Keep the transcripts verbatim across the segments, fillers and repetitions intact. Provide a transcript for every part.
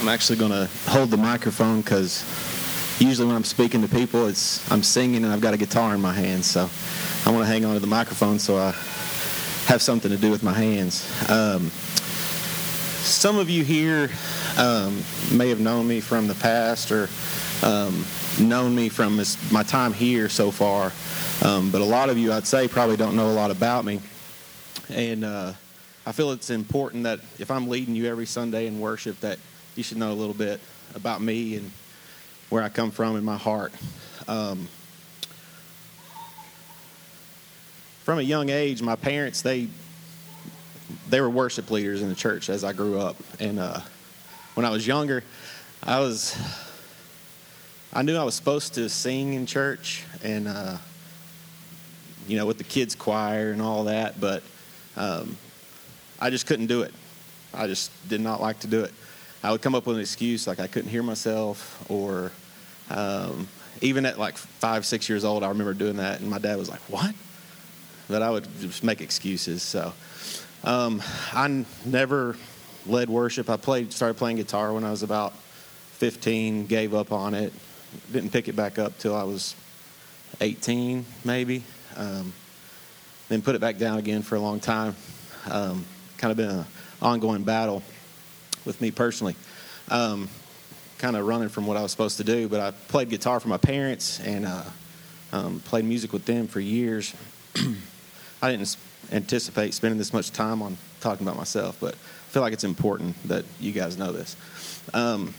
I'm actually going to hold the microphone because usually when I'm speaking to people, it's I'm singing and I've got a guitar in my hand. So I want to hang on to the microphone so I have something to do with my hands. Um, some of you here um, may have known me from the past or um, known me from this, my time here so far. Um, but a lot of you, I'd say, probably don't know a lot about me. And uh, I feel it's important that if I'm leading you every Sunday in worship that you should know a little bit about me and where I come from in my heart. Um, from a young age, my parents, they they were worship leaders in the church as I grew up. And uh, when I was younger, I was I knew I was supposed to sing in church and, uh, you know, with the kids' choir and all that, but um, I just couldn't do it. I just did not like to do it. I would come up with an excuse like I couldn't hear myself, or um, even at like five, six years old, I remember doing that, and my dad was like, "What?" But I would just make excuses. So um, I n- never led worship. I played, started playing guitar when I was about fifteen. Gave up on it. Didn't pick it back up till I was eighteen, maybe. Um, then put it back down again for a long time. Um, kind of been an ongoing battle with me personally, um, kind of running from what I was supposed to do. But I played guitar for my parents and uh, um, played music with them for years. I didn't anticipate spending this much time on talking about myself, but I feel like it's important that you guys know this. Um,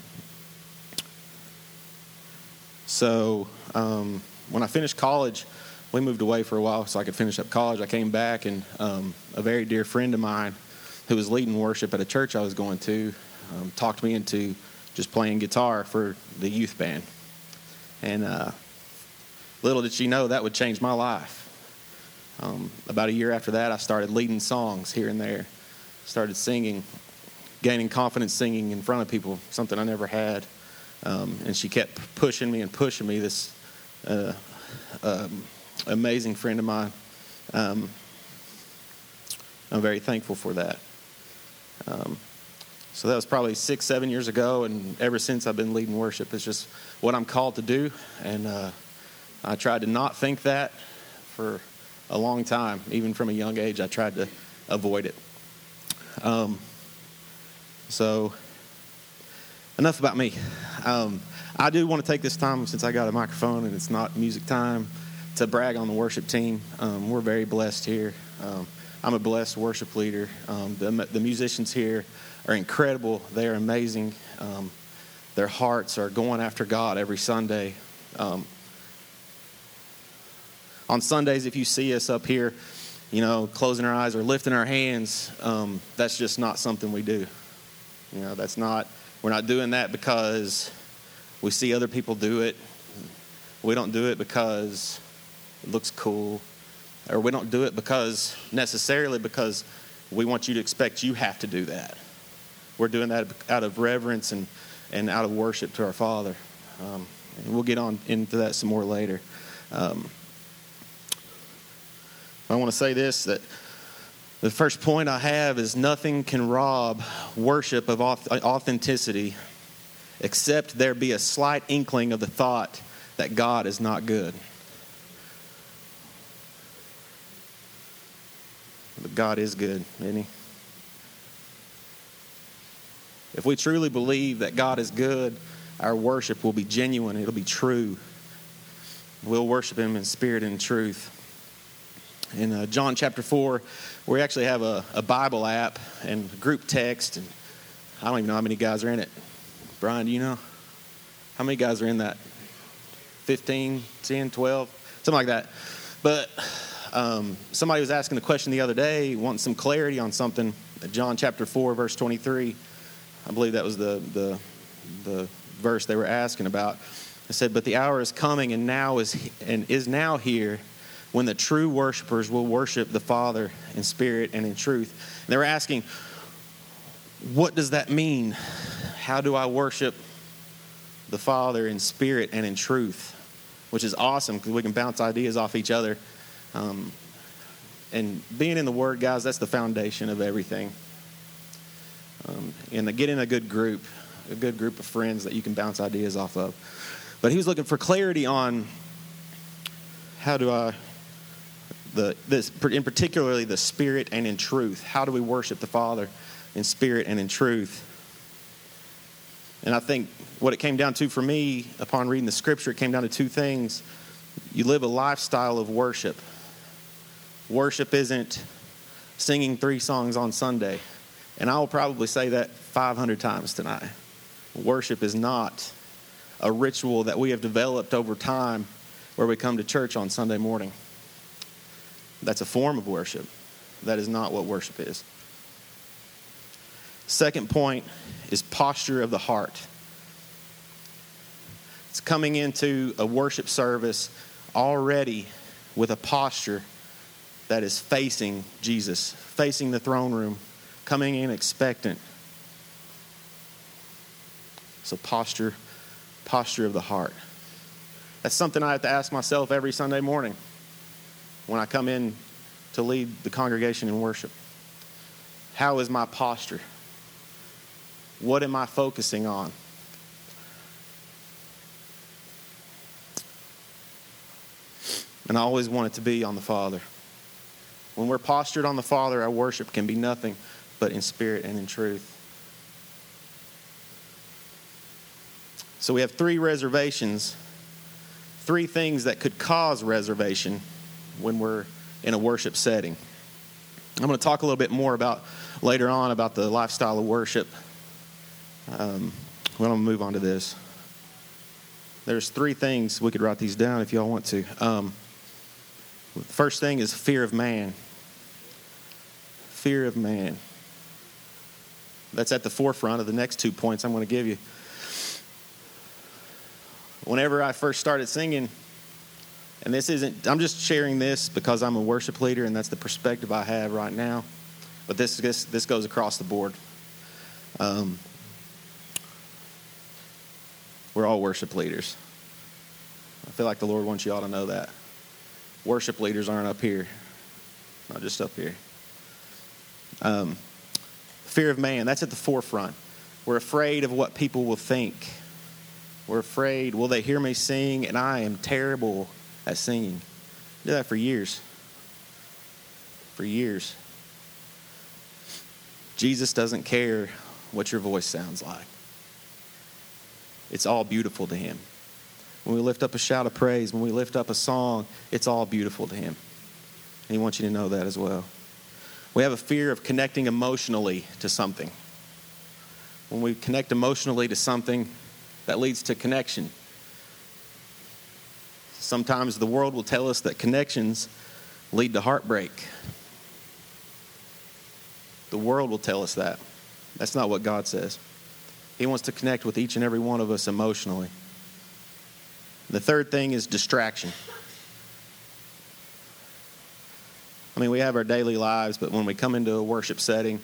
so um, when I finished college, we moved away for a while so I could finish up college. I came back, and um, a very dear friend of mine who was leading worship at a church I was going to, um, talked me into just playing guitar for the youth band. And uh, little did she know that would change my life. Um, about a year after that, I started leading songs here and there, started singing, gaining confidence singing in front of people, something I never had. Um, and she kept pushing me and pushing me, this uh, um, amazing friend of mine. Um, I'm very thankful for that. Um, so that was probably six, seven years ago, and ever since I've been leading worship. It's just what I'm called to do, and uh, I tried to not think that for a long time. Even from a young age, I tried to avoid it. Um, so enough about me. Um, I do want to take this time, since I got a microphone and it's not music time, to brag on the worship team. Um, we're very blessed here. Um, I'm a blessed worship leader. Um, the, the musicians here are incredible. They are amazing. Um, their hearts are going after God every Sunday. Um, on Sundays, if you see us up here, you know, closing our eyes or lifting our hands, um, that's just not something we do. You know, that's not, we're not doing that because we see other people do it. We don't do it because it looks cool. Or we don't do it because necessarily because we want you to expect you have to do that. We're doing that out of reverence and, and out of worship to our Father. Um, and we'll get on into that some more later. Um, I want to say this, that the first point I have is nothing can rob worship of authenticity except there be a slight inkling of the thought that God is not good. But God is good, isn't he? If we truly believe that God is good, our worship will be genuine. It'll be true. We'll worship him in spirit and in truth. In uh, John chapter four, we actually have a, a Bible app and group text. And I don't even know how many guys are in it. Brian, do you know? How many guys are in that? fifteen, ten, twelve, something like that. But Um, somebody was asking a question the other day, wanting some clarity on something. John chapter four, verse twenty-three. I believe that was the, the the verse they were asking about. It said, "But the hour is coming, and now is and is now here, when the true worshipers will worship the Father in spirit and in truth." And they were asking, "What does that mean? How do I worship the Father in spirit and in truth?" Which is awesome because we can bounce ideas off each other. Um, and being in the Word, guys, that's the foundation of everything. Um, and to get in a good group, a good group of friends that you can bounce ideas off of. But he was looking for clarity on how do I, the this in particularly the spirit and in truth. How do we worship the Father in spirit and in truth? And I think what it came down to for me upon reading the scripture, it came down to two things. You live a lifestyle of worship. Worship isn't singing three songs on Sunday. And I will probably say that five hundred times tonight. Worship is not a ritual that we have developed over time where we come to church on Sunday morning. That's a form of worship. That is not what worship is. Second point is posture of the heart. It's coming into a worship service already with a posture that is facing Jesus, facing the throne room, coming in expectant. So posture, posture of the heart. That's something I have to ask myself every Sunday morning when I come in to lead the congregation in worship. How is my posture? What am I focusing on? And I always want it to be on the Father. When we're postured on the Father, our worship can be nothing but in spirit and in truth. So we have three reservations, three things that could cause reservation when we're in a worship setting. I'm going to talk a little bit more about later on about the lifestyle of worship. Um, well, I'm going to move on to this. There's three things. We could write these down if y'all want to. Um, the first thing is fear of man. Fear of man. That's at the forefront of the next two points I'm going to give you. Whenever I first started singing, and this isn't, I'm just sharing this because I'm a worship leader and that's the perspective I have right now. But this this, this goes across the board. Um, we're all worship leaders. I feel like the Lord wants you all to know that. Worship leaders aren't up here, not just up here. Um, fear of man, that's at the forefront. We're afraid of what people will think. We're afraid, will they hear me sing? And I am terrible at singing. I did that for years. For years. Jesus doesn't care what your voice sounds like. It's all beautiful to him. When we lift up a shout of praise, when we lift up a song, it's all beautiful to him. And he wants you to know that as well. We have a fear of connecting emotionally to something. When we connect emotionally to something, that leads to connection. Sometimes the world will tell us that connections lead to heartbreak. The world will tell us that. That's not what God says. He wants to connect with each and every one of us emotionally. The third thing is distraction. I mean, we have our daily lives, but when we come into a worship setting,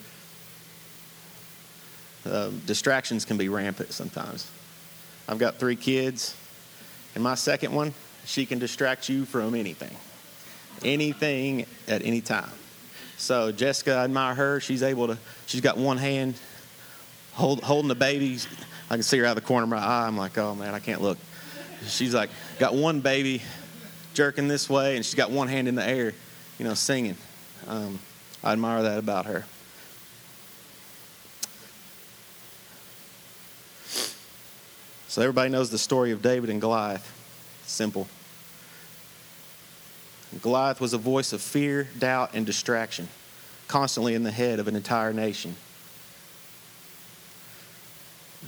uh, distractions can be rampant sometimes. I've got three kids, and my second one, she can distract you from anything, anything at any time. So Jessica, I admire her. She's able to, she's got one hand hold, holding the baby. I can see her out of the corner of my eye. I'm like, oh, man, I can't look. She's like, got one baby jerking this way, and she's got one hand in the air, you know, singing. Um, I admire that about her. So everybody knows the story of David and Goliath. Simple. Goliath was a voice of fear, doubt, and distraction, constantly in the head of an entire nation.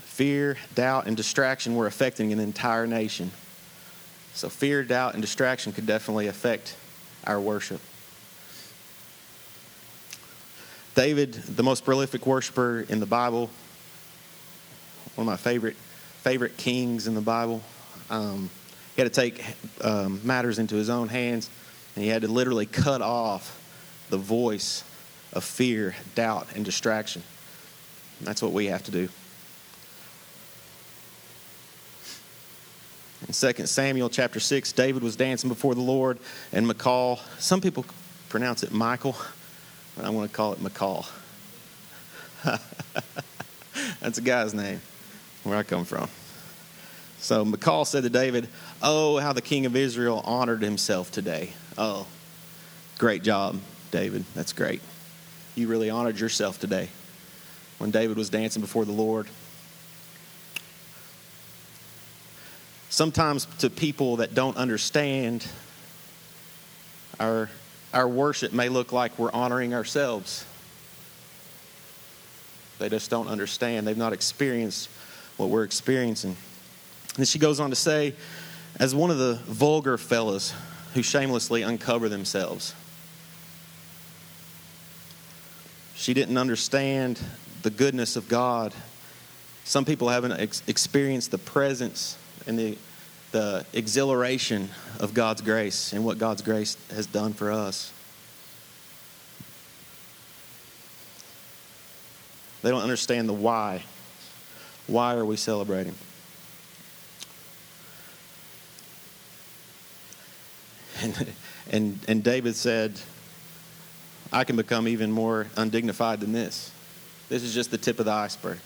Fear, doubt, and distraction were affecting an entire nation. So fear, doubt, and distraction could definitely affect our worship. David, the most prolific worshiper in the Bible, one of my favorite favorite kings in the Bible, um, he had to take um, matters into his own hands, and he had to literally cut off the voice of fear, doubt, and distraction. And that's what we have to do. In Second Samuel chapter six, David was dancing before the Lord, and Michal, some people pronounce it Michael, but I want to call it Michal. That's a guy's name. where I come from. So Michal said to David, "Oh, how the king of Israel honored himself today." Oh, great job, David. That's great. You really honored yourself today. When David was dancing before the Lord. Sometimes to people that don't understand, our our worship may look like we're honoring ourselves. They just don't understand. They've not experienced what we're experiencing. And she goes on to say, as one of the vulgar fellas who shamelessly uncover themselves. She didn't understand the goodness of God. Some people haven't ex- experienced the presence and the, the exhilaration of God's grace and what God's grace has done for us. They don't understand the why. Why are we celebrating? And, and and David said, I can become even more undignified than this. This is just the tip of the iceberg.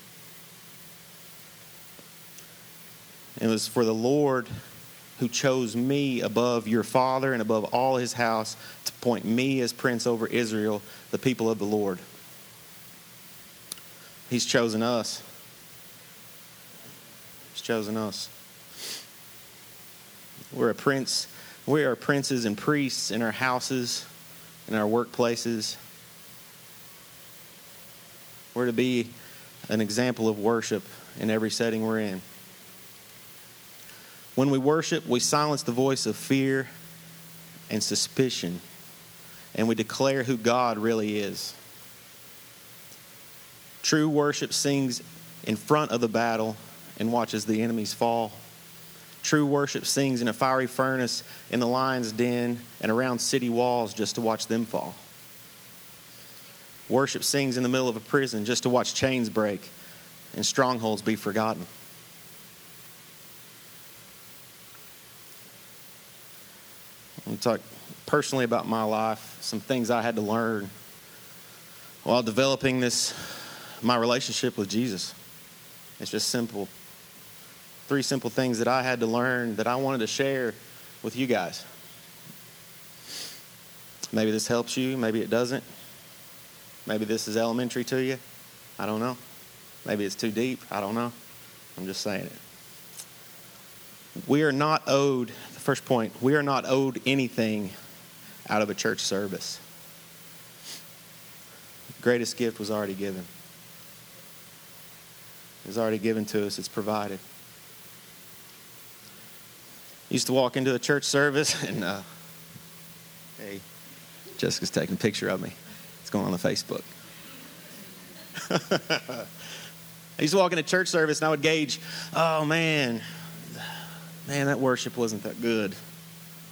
And it was for the Lord who chose me above your father and above all his house to appoint me as prince over Israel, the people of the Lord. He's chosen us. He's chosen us. We're a prince. We are princes and priests in our houses, in our workplaces. We're to be an example of worship in every setting we're in. When we worship, we silence the voice of fear and suspicion, and we declare who God really is. True worship sings in front of the battle and watches the enemies fall. True worship sings in a fiery furnace, in the lion's den, and around city walls just to watch them fall. Worship sings in the middle of a prison just to watch chains break and strongholds be forgotten. I'm going to talk personally about my life, some things I had to learn while developing this, my relationship with Jesus. It's just simple. Three simple things that I had to learn that I wanted to share with you guys. Maybe this helps you. Maybe it doesn't. Maybe this is elementary to you. I don't know. Maybe it's too deep. I don't know. I'm just saying it. We are not owed, the first point, we are not owed anything out of a church service. The greatest gift was already given. It was already given to us. It's provided. Used to walk into a church service, and uh, hey, Jessica's taking a picture of me. It's going on the Facebook. I used to walk into a church service, and I would gauge, oh man, man, that worship wasn't that good,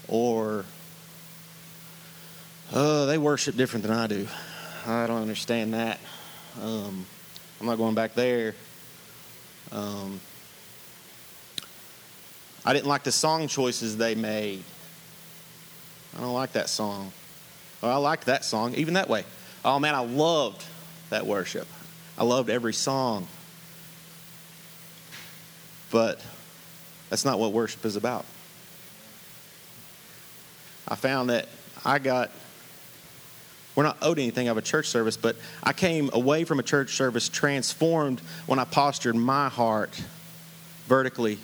or oh, they worship different than I do. I don't understand that. Um, I'm not going back there. Um. I didn't like the song choices they made. I don't like that song. Or I liked that song, even that way. Oh, man, I loved that worship. I loved every song. But that's not what worship is about. I found that I got, we're not owed anything out of a church service, but I came away from a church service transformed when I postured my heart vertically.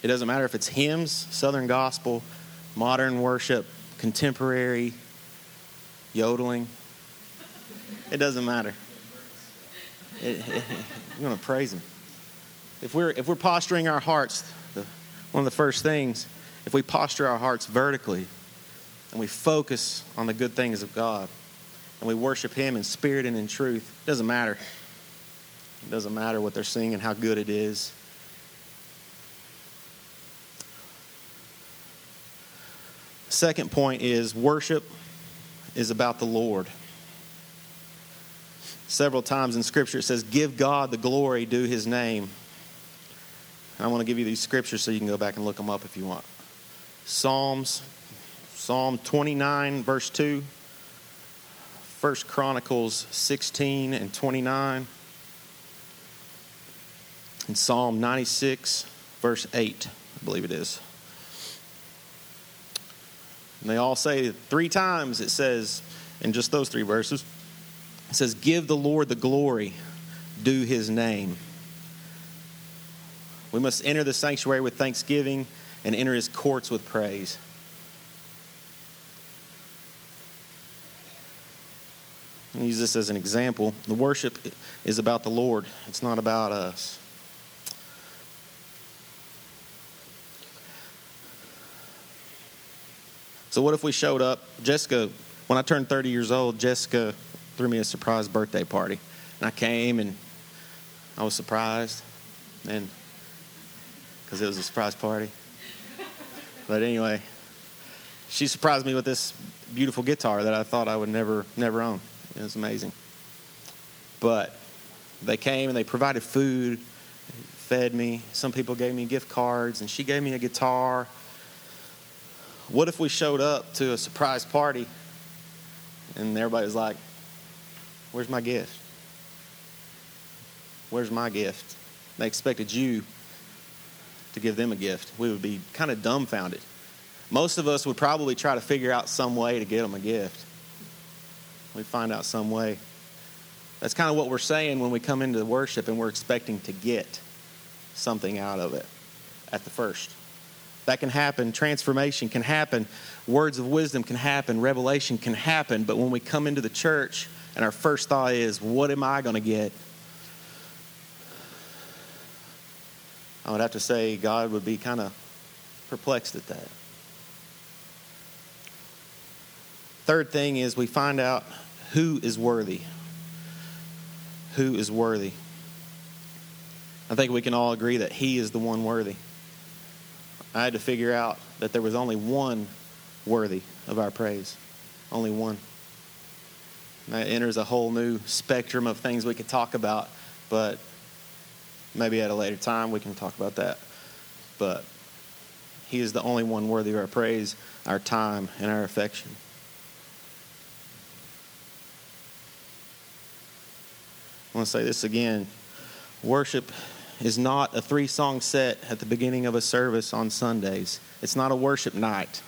It doesn't matter if it's hymns, Southern gospel, modern worship, contemporary, yodeling. It doesn't matter. It, it, I'm going to praise Him. If we're if we're posturing our hearts, the, one of the first things, if we posture our hearts vertically and we focus on the good things of God and we worship Him in spirit and in truth, it doesn't matter. It doesn't matter what they're singing, how good it is. Second point is worship is about the Lord. Several times in Scripture it says, give God the glory, do His name. And I want to give you these scriptures so you can go back and look them up if you want. Psalms, Psalm twenty-nine, verse two. First Chronicles sixteen and twenty-nine. in Psalm ninety-six, verse eight, I believe it is. And they all say three times it says, in just those three verses, it says, give the Lord the glory, do his name. We must enter the sanctuary with thanksgiving and enter his courts with praise. I'll use this as an example. The worship is about the Lord. It's not about us. So what if we showed up? Jessica, when I turned thirty years old, Jessica threw me a surprise birthday party. And I came, and I was surprised, and because it was a surprise party. But anyway, she surprised me with this beautiful guitar that I thought I would never, never own. It was amazing. But they came and they provided food, fed me. Some people gave me gift cards, and she gave me a guitar. What if we showed up to a surprise party and everybody was like, where's my gift? Where's my gift? They expected you to give them a gift. We would be kind of dumbfounded. Most of us would probably try to figure out some way to get them a gift. We find out some way. That's kind of what we're saying when we come into worship, and we're expecting to get something out of it at the first. That can happen. Transformation can happen. Words of wisdom can happen. Revelation can happen. But when we come into the church and our first thought is, what am I going to get? I would have to say God would be kind of perplexed at that. Third thing is we find out who is worthy. Who is worthy? I think we can all agree that he is the one worthy. I had to figure out that there was only one worthy of our praise. Only one. And that enters a whole new spectrum of things we could talk about, but maybe at a later time we can talk about that. But he is the only one worthy of our praise, our time, and our affection. I want to say this again. Worship is not a three-song set at the beginning of a service on Sundays. It's not a worship night.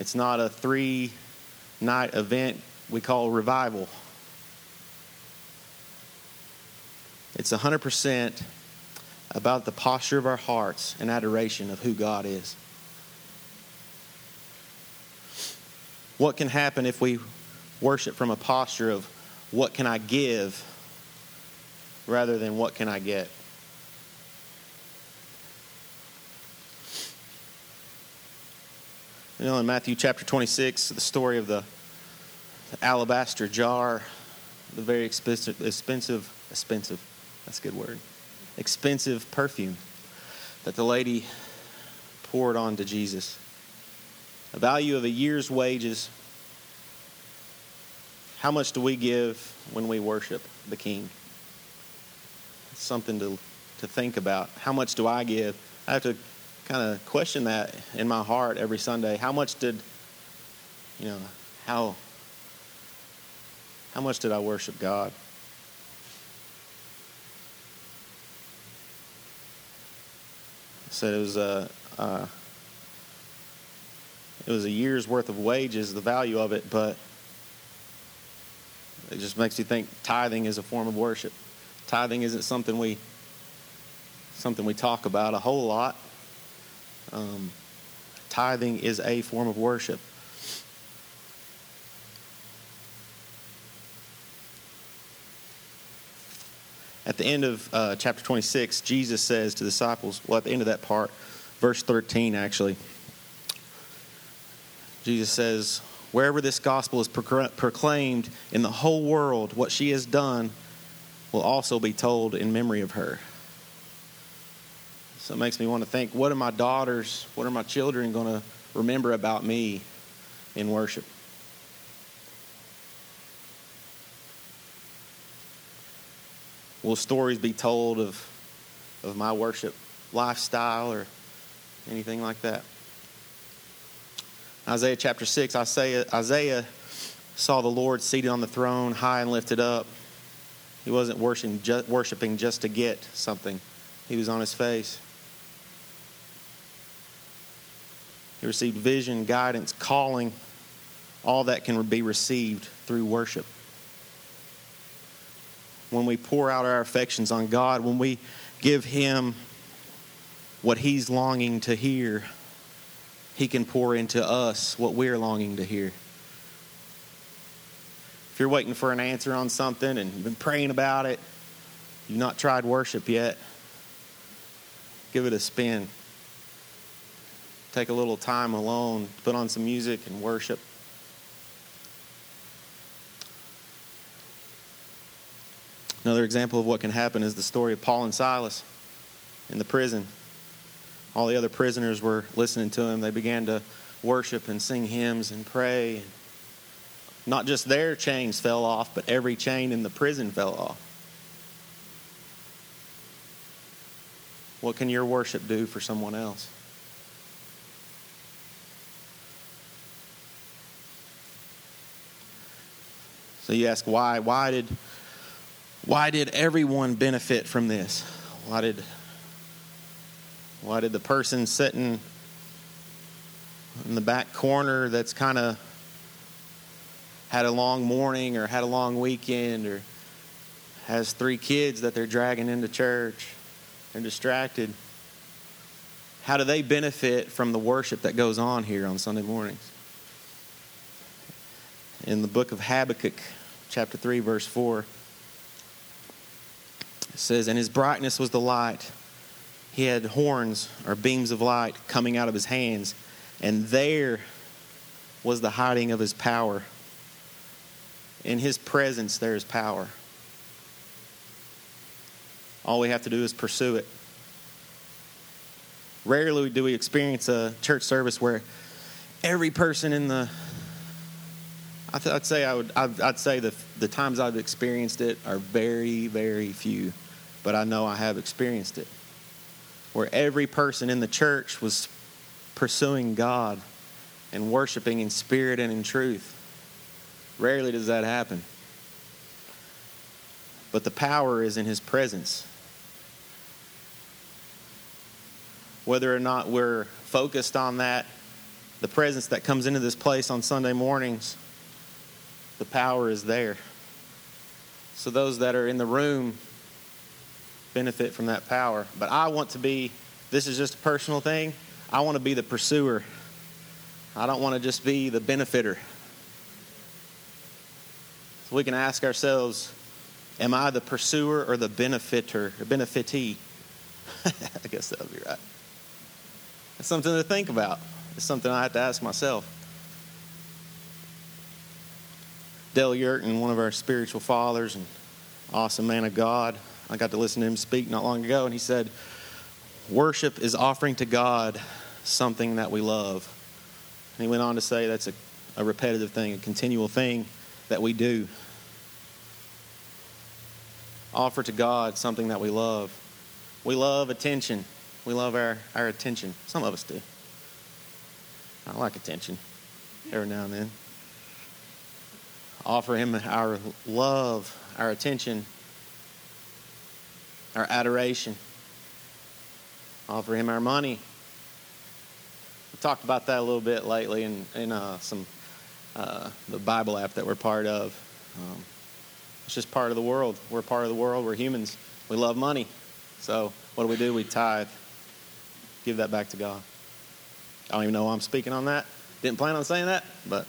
It's not a three-night event we call revival. It's one hundred percent about the posture of our hearts and adoration of who God is. What can happen if we worship from a posture of what can I give rather than what can I get? You know, in Matthew chapter twenty-six, the story of the, the alabaster jar, the very expensive, expensive, expensive, that's a good word, expensive perfume that the lady poured onto Jesus. The value of a year's wages. How much do we give when we worship the King? It's something to to think about. How much do I give? I have to kind of question that in my heart every Sunday. How much did, you know, how how much did I worship God? I said it was a uh, it was a year's worth of wages, the value of it, but it just makes you think tithing is a form of worship. Tithing isn't something we something we talk about a whole lot. Um, tithing is a form of worship. At the end of uh, chapter twenty-six, Jesus says to the disciples, well, at the end of that part, verse thirteen actually, Jesus says, wherever this gospel is proclaimed in the whole world, what she has done will also be told in memory of her. So it makes me want to think, what are my daughters, what are my children going to remember about me in worship? Will stories be told of, of my worship lifestyle or anything like that? Isaiah chapter six, Isaiah, Isaiah saw the Lord seated on the throne, high and lifted up. He wasn't worshiping just, worshiping just to get something. He was on his face. He received vision, guidance, calling. All that can be received through worship. When we pour out our affections on God, when we give Him what He's longing to hear, He can pour into us what we're longing to hear. If you're waiting for an answer on something and you've been praying about it, you've not tried worship yet, give it a spin. Take a little time alone, put on some music and worship. Another example of what can happen is the story of Paul and Silas in the prison. All the other prisoners were listening to him. They began to worship and sing hymns and pray. Not just their chains fell off, but every chain in the prison fell off. What can your worship do for someone else? So you ask, why? Why did... Why did everyone benefit from this? Why did why did the person sitting in the back corner that's kind of had a long morning or had a long weekend or has three kids that they're dragging into church, they're distracted, how do they benefit from the worship that goes on here on Sunday mornings? In the book of Habakkuk, chapter three, verse four, it says, and his brightness was the light. He had horns or beams of light coming out of his hands, and there was the hiding of his power. In his presence there is power. All we have to do is pursue it. Rarely do we experience a church service where every person in the I th- I'd say I would. I'd, I'd say the the times I've experienced it are very, very few, but I know I have experienced it, where every person in the church was pursuing God and worshiping in spirit and in truth. Rarely does that happen, but the power is in His presence. Whether or not we're focused on that, the presence that comes into this place on Sunday mornings, the power is there. So those that are in the room benefit from that power. But I want to be, this is just a personal thing, I want to be the pursuer. I don't want to just be the benefiter. So we can ask ourselves, am I the pursuer or the benefiter, or benefitee? I guess that would be right. It's something to think about. It's something I have to ask myself. Dale Yerton, one of our spiritual fathers and awesome man of God, I got to listen to him speak not long ago, and he said, worship is offering to God something that we love. And he went on to say that's a, a repetitive thing, a continual thing that we do. Offer to God something that we love. We love attention. We love our, our attention. Some of us do. I like attention every now and then. Offer Him our love, our attention, our adoration. Offer Him our money. We talked about that a little bit lately in, in uh, some uh, the Bible app that we're part of. Um, it's just part of the world. We're part of the world. We're humans. We love money. So what do we do? We tithe. Give that back to God. I don't even know why I'm speaking on that. Didn't plan on saying that, but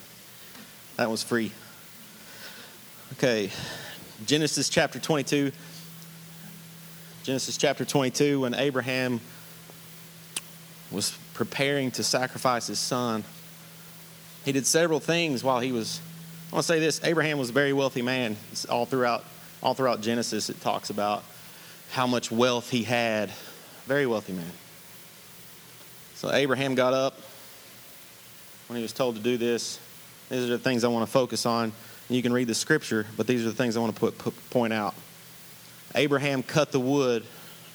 that was free. Okay, Genesis chapter twenty-two. Genesis chapter twenty-two, when Abraham was preparing to sacrifice his son, he did several things while he was, I want to say this, Abraham was a very wealthy man. It's all throughout, all throughout Genesis, it talks about how much wealth he had. Very wealthy man. So Abraham got up when he was told to do this. These are the things I want to focus on. You can read the scripture, but these are the things I want to put, put, point out. Abraham cut the wood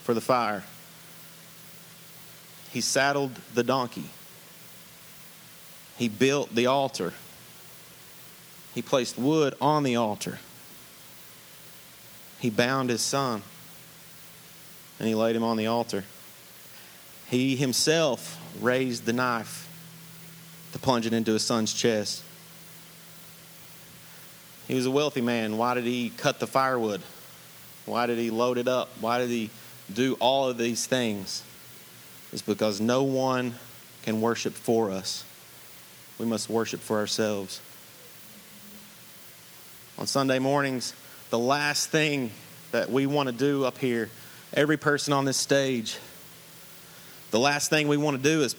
for the fire. He saddled the donkey. He built the altar. He placed wood on the altar. He bound his son and he laid him on the altar. He himself raised the knife to plunge it into his son's chest. He was a wealthy man. Why did he cut the firewood? Why did he load it up? Why did he do all of these things? It's because no one can worship for us. We must worship for ourselves. On Sunday mornings, the last thing that we want to do up here, every person on this stage, the last thing we want to do is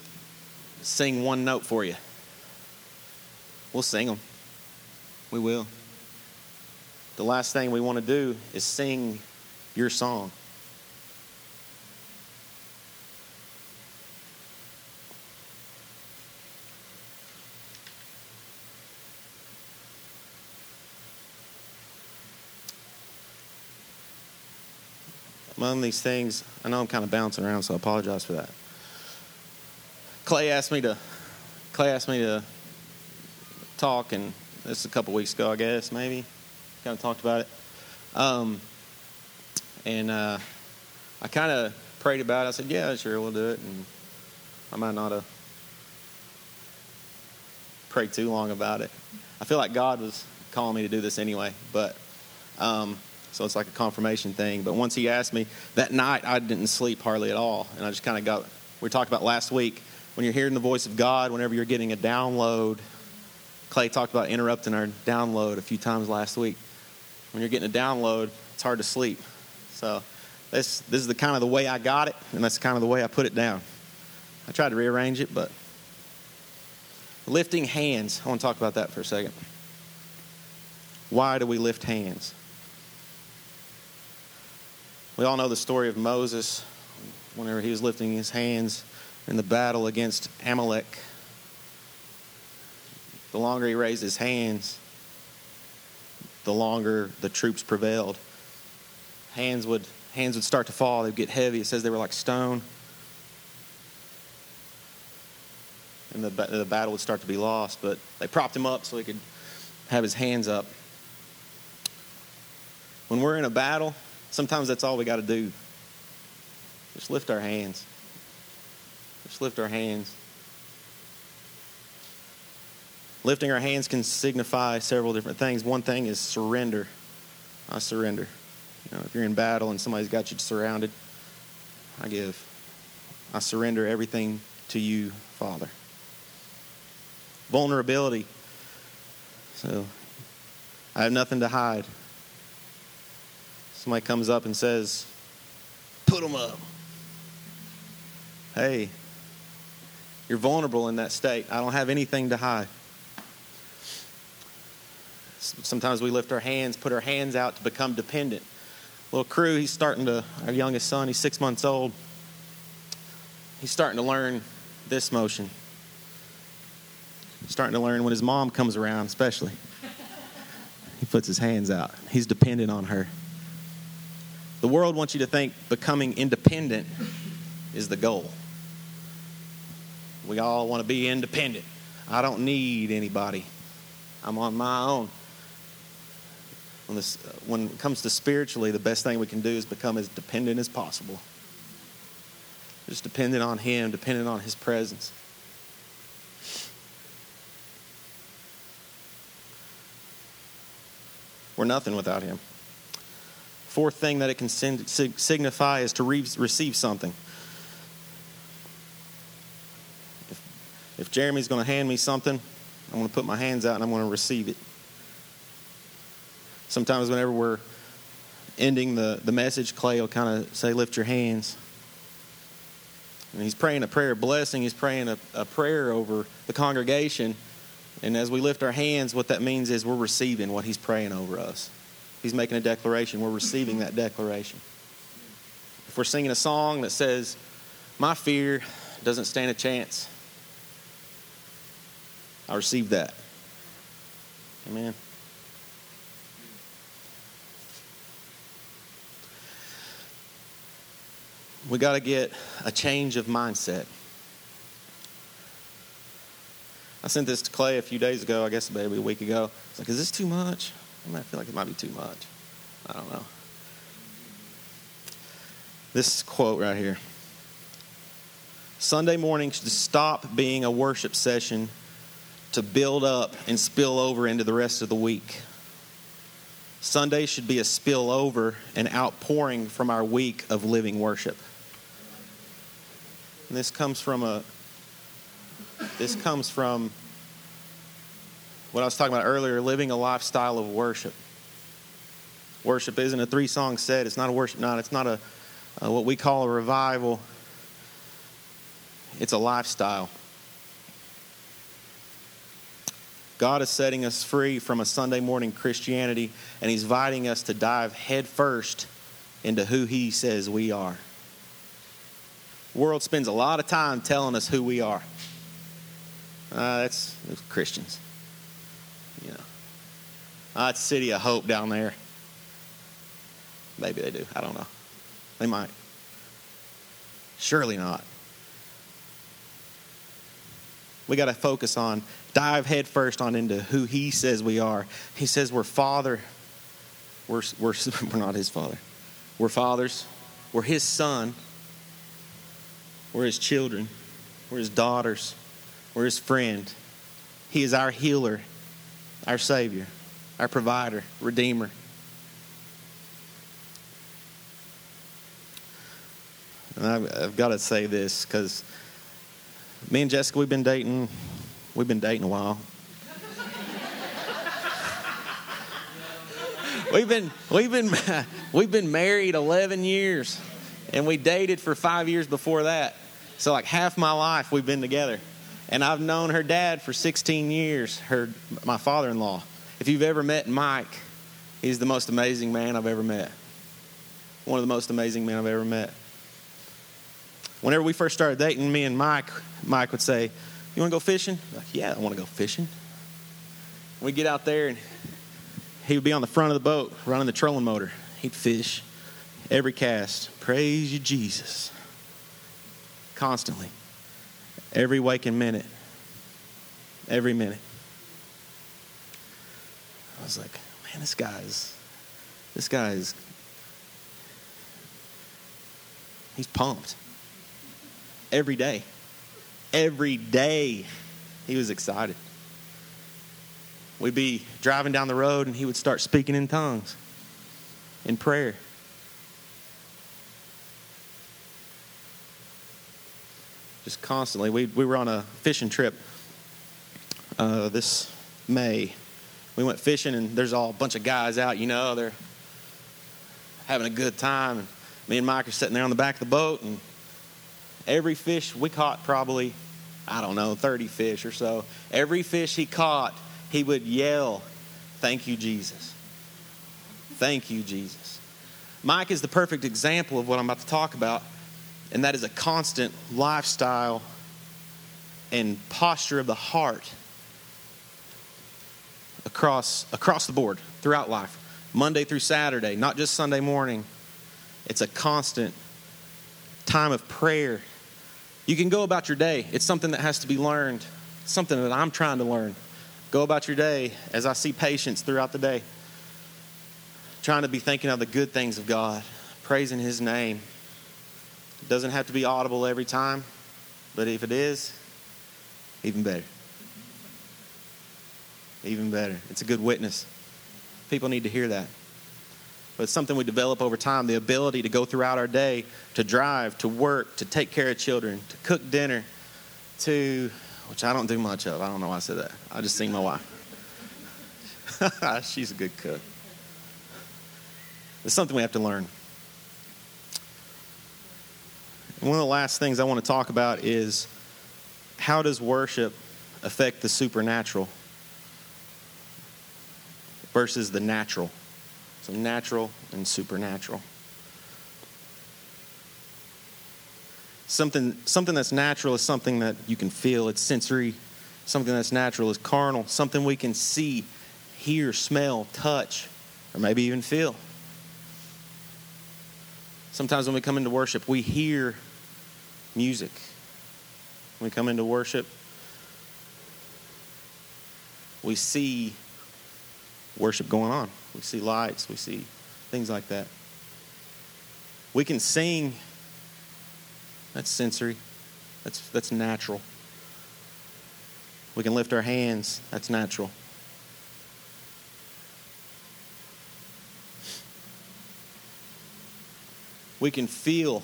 sing one note for you. We'll sing them. We will. The last thing we want to do is sing your song. Among these things, I know I'm kind of bouncing around, so I apologize for that. Clay asked me to, Clay asked me to talk, and this is a couple weeks ago, I guess, maybe. Kind of talked about it. Um, and uh, I kind of prayed about it. I said, yeah, sure, we'll do it. And I might not have prayed too long about it. I feel like God was calling me to do this anyway, but... Um, So it's like a confirmation thing. But once he asked me, that night I didn't sleep hardly at all. And I just kind of got, we talked about last week, when you're hearing the voice of God, whenever you're getting a download, Clay talked about interrupting our download a few times last week. When you're getting a download, it's hard to sleep. So this this is the kind of the way I got it, and that's kind of the way I put it down. I tried to rearrange it, but lifting hands. I want to talk about that for a second. Why do we lift hands? We all know the story of Moses whenever he was lifting his hands in the battle against Amalek. The longer he raised his hands, the longer the troops prevailed. Hands would hands would start to fall. They'd get heavy. It says they were like stone. And the, the battle would start to be lost. But they propped him up so he could have his hands up. When we're in a battle... sometimes that's all we got to do. Just lift our hands. Just lift our hands. Lifting our hands can signify several different things. One thing is surrender. I surrender. You know, if you're in battle and somebody's got you surrounded, I give. I surrender everything to you, Father. Vulnerability. So, I have nothing to hide. Somebody comes up and says, put them up. Hey, you're vulnerable in that state. I don't have anything to hide. Sometimes we lift our hands, put our hands out to become dependent. Little Crew, he's starting to, our youngest son, he's six months old. He's starting to learn this motion. He's starting to learn when his mom comes around, especially. He puts his hands out. He's dependent on her. The world wants you to think becoming independent is the goal. We all want to be independent. I don't need anybody. I'm on my own. When, this, when it comes to spiritually, the best thing we can do is become as dependent as possible. Just dependent on Him, dependent on His presence. We're nothing without Him. Fourth thing that it can signify is to re- receive something. If, if Jeremy's going to hand me something, I'm going to put my hands out and I'm going to receive it. Sometimes whenever we're ending the, the message, Clay will kind of say, lift your hands. And he's praying a prayer of blessing. He's praying a, a prayer over the congregation. And as we lift our hands, what that means is we're receiving what he's praying over us. He's making a declaration. We're receiving that declaration. If we're singing a song that says, my fear doesn't stand a chance, I receive that. Amen. We got to get a change of mindset. I sent this to Clay a few days ago, I guess maybe a week ago. I was like, is this too much? I feel like it might be too much. I don't know. This quote right here. Sunday morning should stop being a worship session to build up and spill over into the rest of the week. Sunday should be a spillover and outpouring from our week of living worship. And this comes from a this comes from what I was talking about earlier, living a lifestyle of worship. Worship isn't a three-song set. It's not a worship night. It's not a, a what we call a revival. It's a lifestyle. God is setting us free from a Sunday morning Christianity, and He's inviting us to dive headfirst into who He says we are. The world spends a lot of time telling us who we are. Uh, that's, that's Christians. You know, uh, it's City of Hope down there. Maybe they do. I don't know. They might. Surely not. We got to focus on, dive headfirst on into who He says we are. He says we're father. We're, we're, we're not His father. We're fathers. We're His son. We're His children. We're His daughters. We're His friend. He is our healer, our Savior, our provider, Redeemer. And I've, I've got to say this because me and Jessica, we've been dating. We've been dating a while. we've been we've been we've been married eleven years, and we dated for five years before that. So like half my life we've been together, and I've known her dad for sixteen years. Her my father-in-law. If you've ever met Mike, he's the most amazing man I've ever met. One of the most amazing men I've ever met. Whenever we first started dating, me and Mike, Mike would say, "You want to go fishing?" I'm like, "Yeah, I want to go fishing." We'd get out there, and he would be on the front of the boat, running the trolling motor. He'd fish every cast. Praise you, Jesus. Constantly. Every waking minute. Every minute. I was like, man, this guy's, this guy's, he's pumped. Every day. Every day. He was excited. We'd be driving down the road and he would start speaking in tongues. In prayer. Just constantly. We we were on a fishing trip uh, this May. We went fishing and there's all a bunch of guys out, you know. They're having a good time. And me and Mike are sitting there on the back of the boat, and every fish we caught, probably, I don't know, thirty fish or so. Every fish he caught, he would yell, "Thank you, Jesus. Thank you, Jesus." Mike is the perfect example of what I'm about to talk about, and that is a constant lifestyle and posture of the heart across across the board, throughout life, Monday through Saturday, not just Sunday morning. It's a constant time of prayer. You can go about your day. It's something that has to be learned. It's something that I'm trying to learn. Go about your day as I see patients throughout the day. Trying to be thinking of the good things of God. Praising His name. It doesn't have to be audible every time. But if it is, even better. Even better. It's a good witness. People need to hear that. But it's something we develop over time, the ability to go throughout our day, to drive, to work, to take care of children, to cook dinner, to, which I don't do much of. I don't know why I said that. I just seen my wife. She's a good cook. It's something we have to learn. And one of the last things I want to talk about is, how does worship affect the supernatural versus the natural? So natural and supernatural. Something something that's natural is something that you can feel. It's sensory. Something that's natural is carnal. Something we can see, hear, smell, touch, or maybe even feel. Sometimes when we come into worship, we hear music. When we come into worship, we see worship going on. We see lights. We see things like that. We can sing. That's sensory. That's that's natural. We can lift our hands. That's natural. We can feel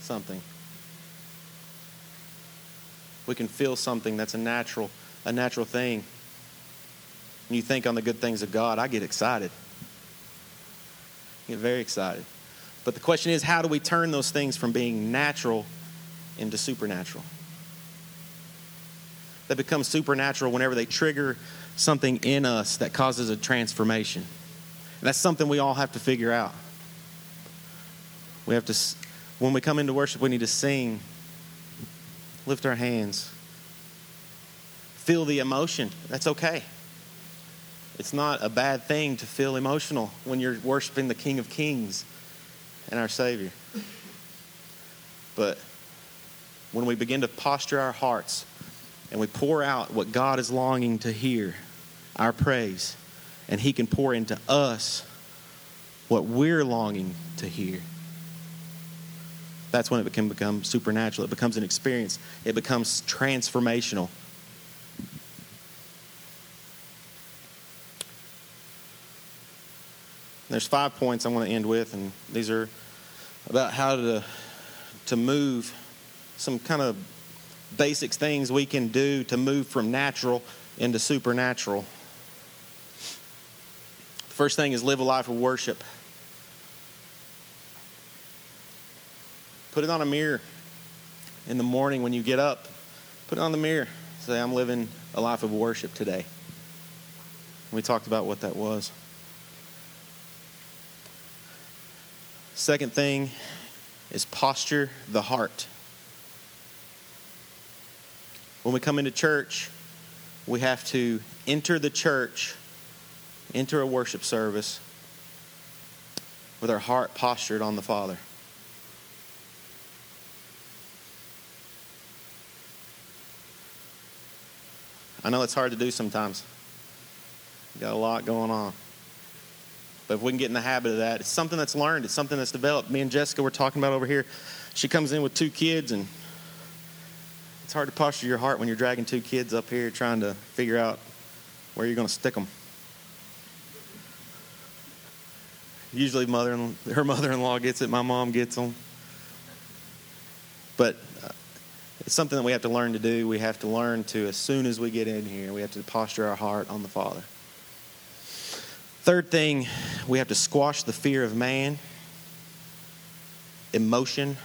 something. We can feel something that's a natural, a natural thing. When you think on the good things of God, I get excited. I get very excited. But the question is, how do we turn those things from being natural into supernatural? They become supernatural whenever they trigger something in us that causes a transformation. And that's something we all have to figure out. We have to, when we come into worship, we need to sing, lift our hands, feel the emotion. That's okay. It's not a bad thing to feel emotional when you're worshiping the King of Kings and our Savior. But when we begin to posture our hearts and we pour out what God is longing to hear, our praise, and He can pour into us what we're longing to hear, that's when it can become supernatural. It becomes an experience. It becomes transformational. There's five points I want to end with, and these are about how to to move, some kind of basic things we can do to move from natural into supernatural. First thing is live a life of worship. Put it on a mirror in the morning when you get up. Put it on the mirror. Say, I'm living a life of worship today. We talked about what that was. Second thing is posture the heart. When we come into church, we have to enter the church, enter a worship service with our heart postured on the Father. I know it's hard to do sometimes. We've got a lot going on. But if we can get in the habit of that, it's something that's learned. It's something that's developed. Me and Jessica were talking about over here. She comes in with two kids, and it's hard to posture your heart when you're dragging two kids up here trying to figure out where you're going to stick them. Usually mother, her mother-in-law gets it. My mom gets them. But it's something that we have to learn to do. We have to learn to, as soon as we get in here, we have to posture our heart on the Father. Third thing, we have to squash the fear of man, emotion,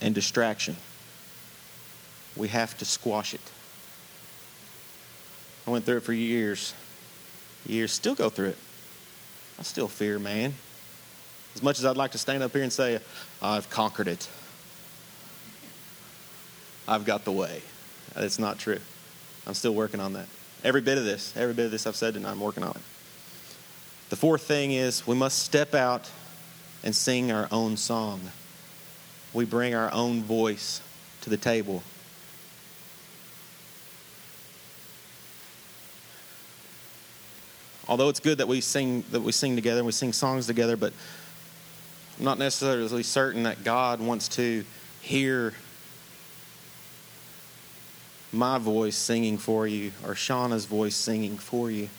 and distraction. We have to squash it. I went through it for years. Years, still go through it. I still fear man. As much as I'd like to stand up here and say, I've conquered it, I've got the way. It's not true. I'm still working on that. Every bit of this, every bit of this I've said tonight, I'm working on it. The fourth thing is we must step out and sing our own song. We bring our own voice to the table. Although it's good that we sing that we sing together and we sing songs together, but I'm not necessarily certain that God wants to hear my voice singing for you, or Shauna's voice singing for you,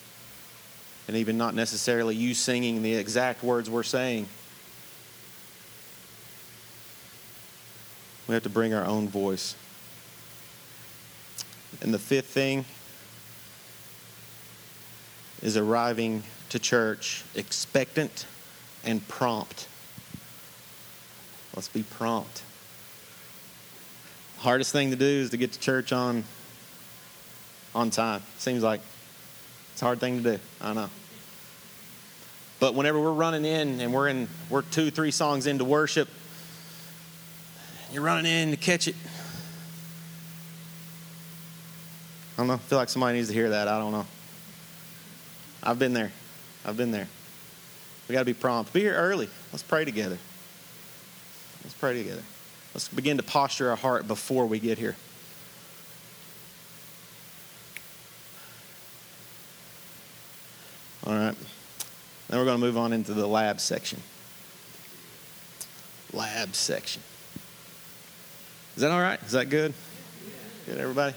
and even not necessarily you singing the exact words we're saying. We have to bring our own voice. And the fifth thing is arriving to church expectant and prompt. Let's be prompt. Hardest thing to do is to get to church on on time. Seems like it's a hard thing to do. I know. But whenever we're running in and we're in, we're two, three songs into worship, you're running in to catch it. I don't know. I feel like somebody needs to hear that. I don't know. I've been there. I've been there. We got to be prompt. Be here early. Let's pray together. Let's pray together. Let's begin to posture our heart before we get here. All right. Then we're going to move on into the lab section. lab section. Is that all right? Is that good? Good, everybody?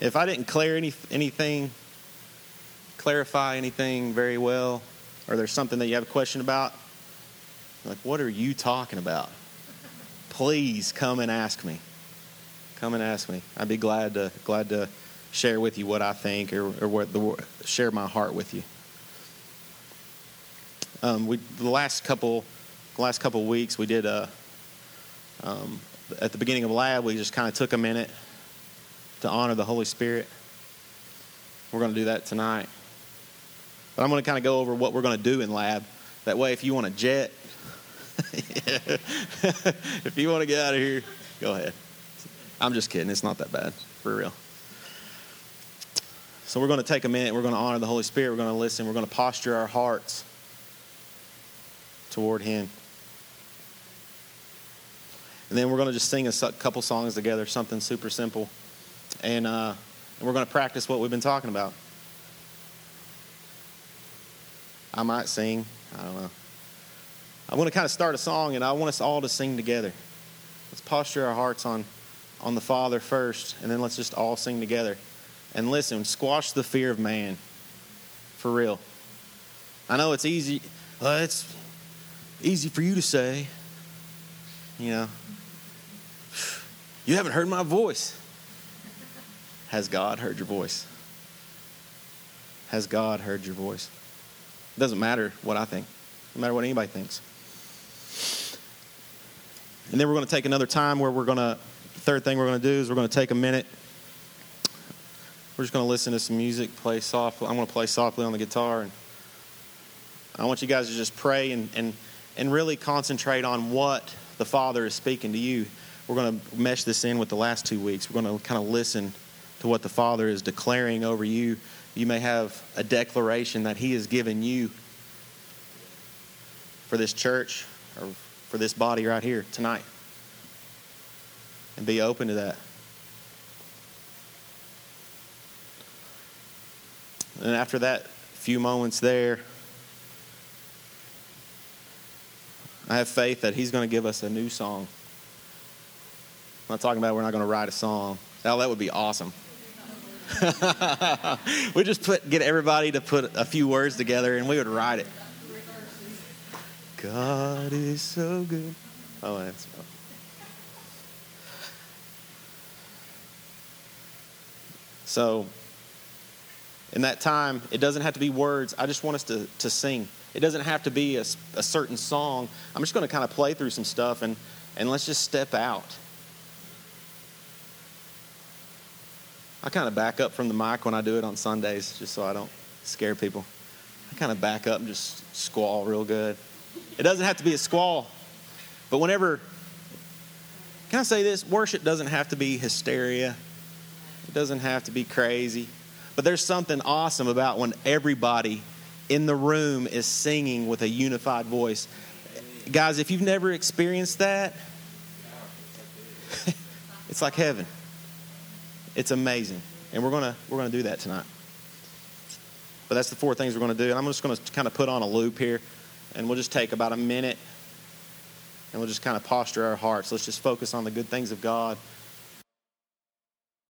If I didn't clear any anything, clarify anything very well, or there's something that you have a question about, like, what are you talking about? Please come and ask me. Come and ask me. I'd be glad to glad to share with you what I think, or, or what the share my heart with you. Um, we the last couple the last couple of weeks we did a. Um, at the beginning of lab, we just kind of took a minute to honor the Holy Spirit. We're going to do that tonight. But I'm going to kind of go over what we're going to do in lab. That way, if you want to jet, if you want to get out of here, go ahead. I'm just kidding. It's not that bad, for real. So we're going to take a minute. We're going to honor the Holy Spirit. We're going to listen. We're going to posture our hearts toward Him. And then we're going to just sing a couple songs together, something super simple. And uh, we're going to practice what we've been talking about. I might sing. I don't know. I want to kind of start a song, and I want us all to sing together. Let's posture our hearts on, on the Father first, and then let's just all sing together. And listen, squash the fear of man. For real. I know it's easy. Uh, it's easy for you to say. You know. You haven't heard my voice. Has God heard your voice? Has God heard your voice? It doesn't matter what I think. It doesn't matter what anybody thinks. And then we're going to take another time where we're going to, the third thing we're going to do is we're going to take a minute. We're just going to listen to some music, play softly. I'm going to play softly on the guitar. And I want you guys to just pray and, and, and really concentrate on what the Father is speaking to you. We're going to mesh this in with the last two weeks. We're going to kind of listen to what the Father is declaring over you. You may have a declaration that He has given you for this church or for this body right here tonight. And be open to that. And after that few moments there, I have faith that He's going to give us a new song. I'm not talking about we're not going to write a song. Now, that would be awesome. We just put get everybody to put a few words together, and we would write it. God is so good. Oh, that's right. So, in that time, it doesn't have to be words. I just want us to, to sing. It doesn't have to be a, a certain song. I'm just going to kind of play through some stuff, and, and let's just step out. I kind of back up from the mic when I do it on Sundays, just so I don't scare people. I kind of back up and just squall real good. It doesn't have to be a squall, but whenever, can I say this? Worship doesn't have to be hysteria. It doesn't have to be crazy. But there's something awesome about when everybody in the room is singing with a unified voice. Guys, if you've never experienced that, it's like heaven. It's amazing, and we're gonna we're gonna do that tonight. But that's the four things we're gonna do, and I'm just gonna kind of put on a loop here, and we'll just take about a minute, and we'll just kind of posture our hearts. Let's just focus on the good things of God.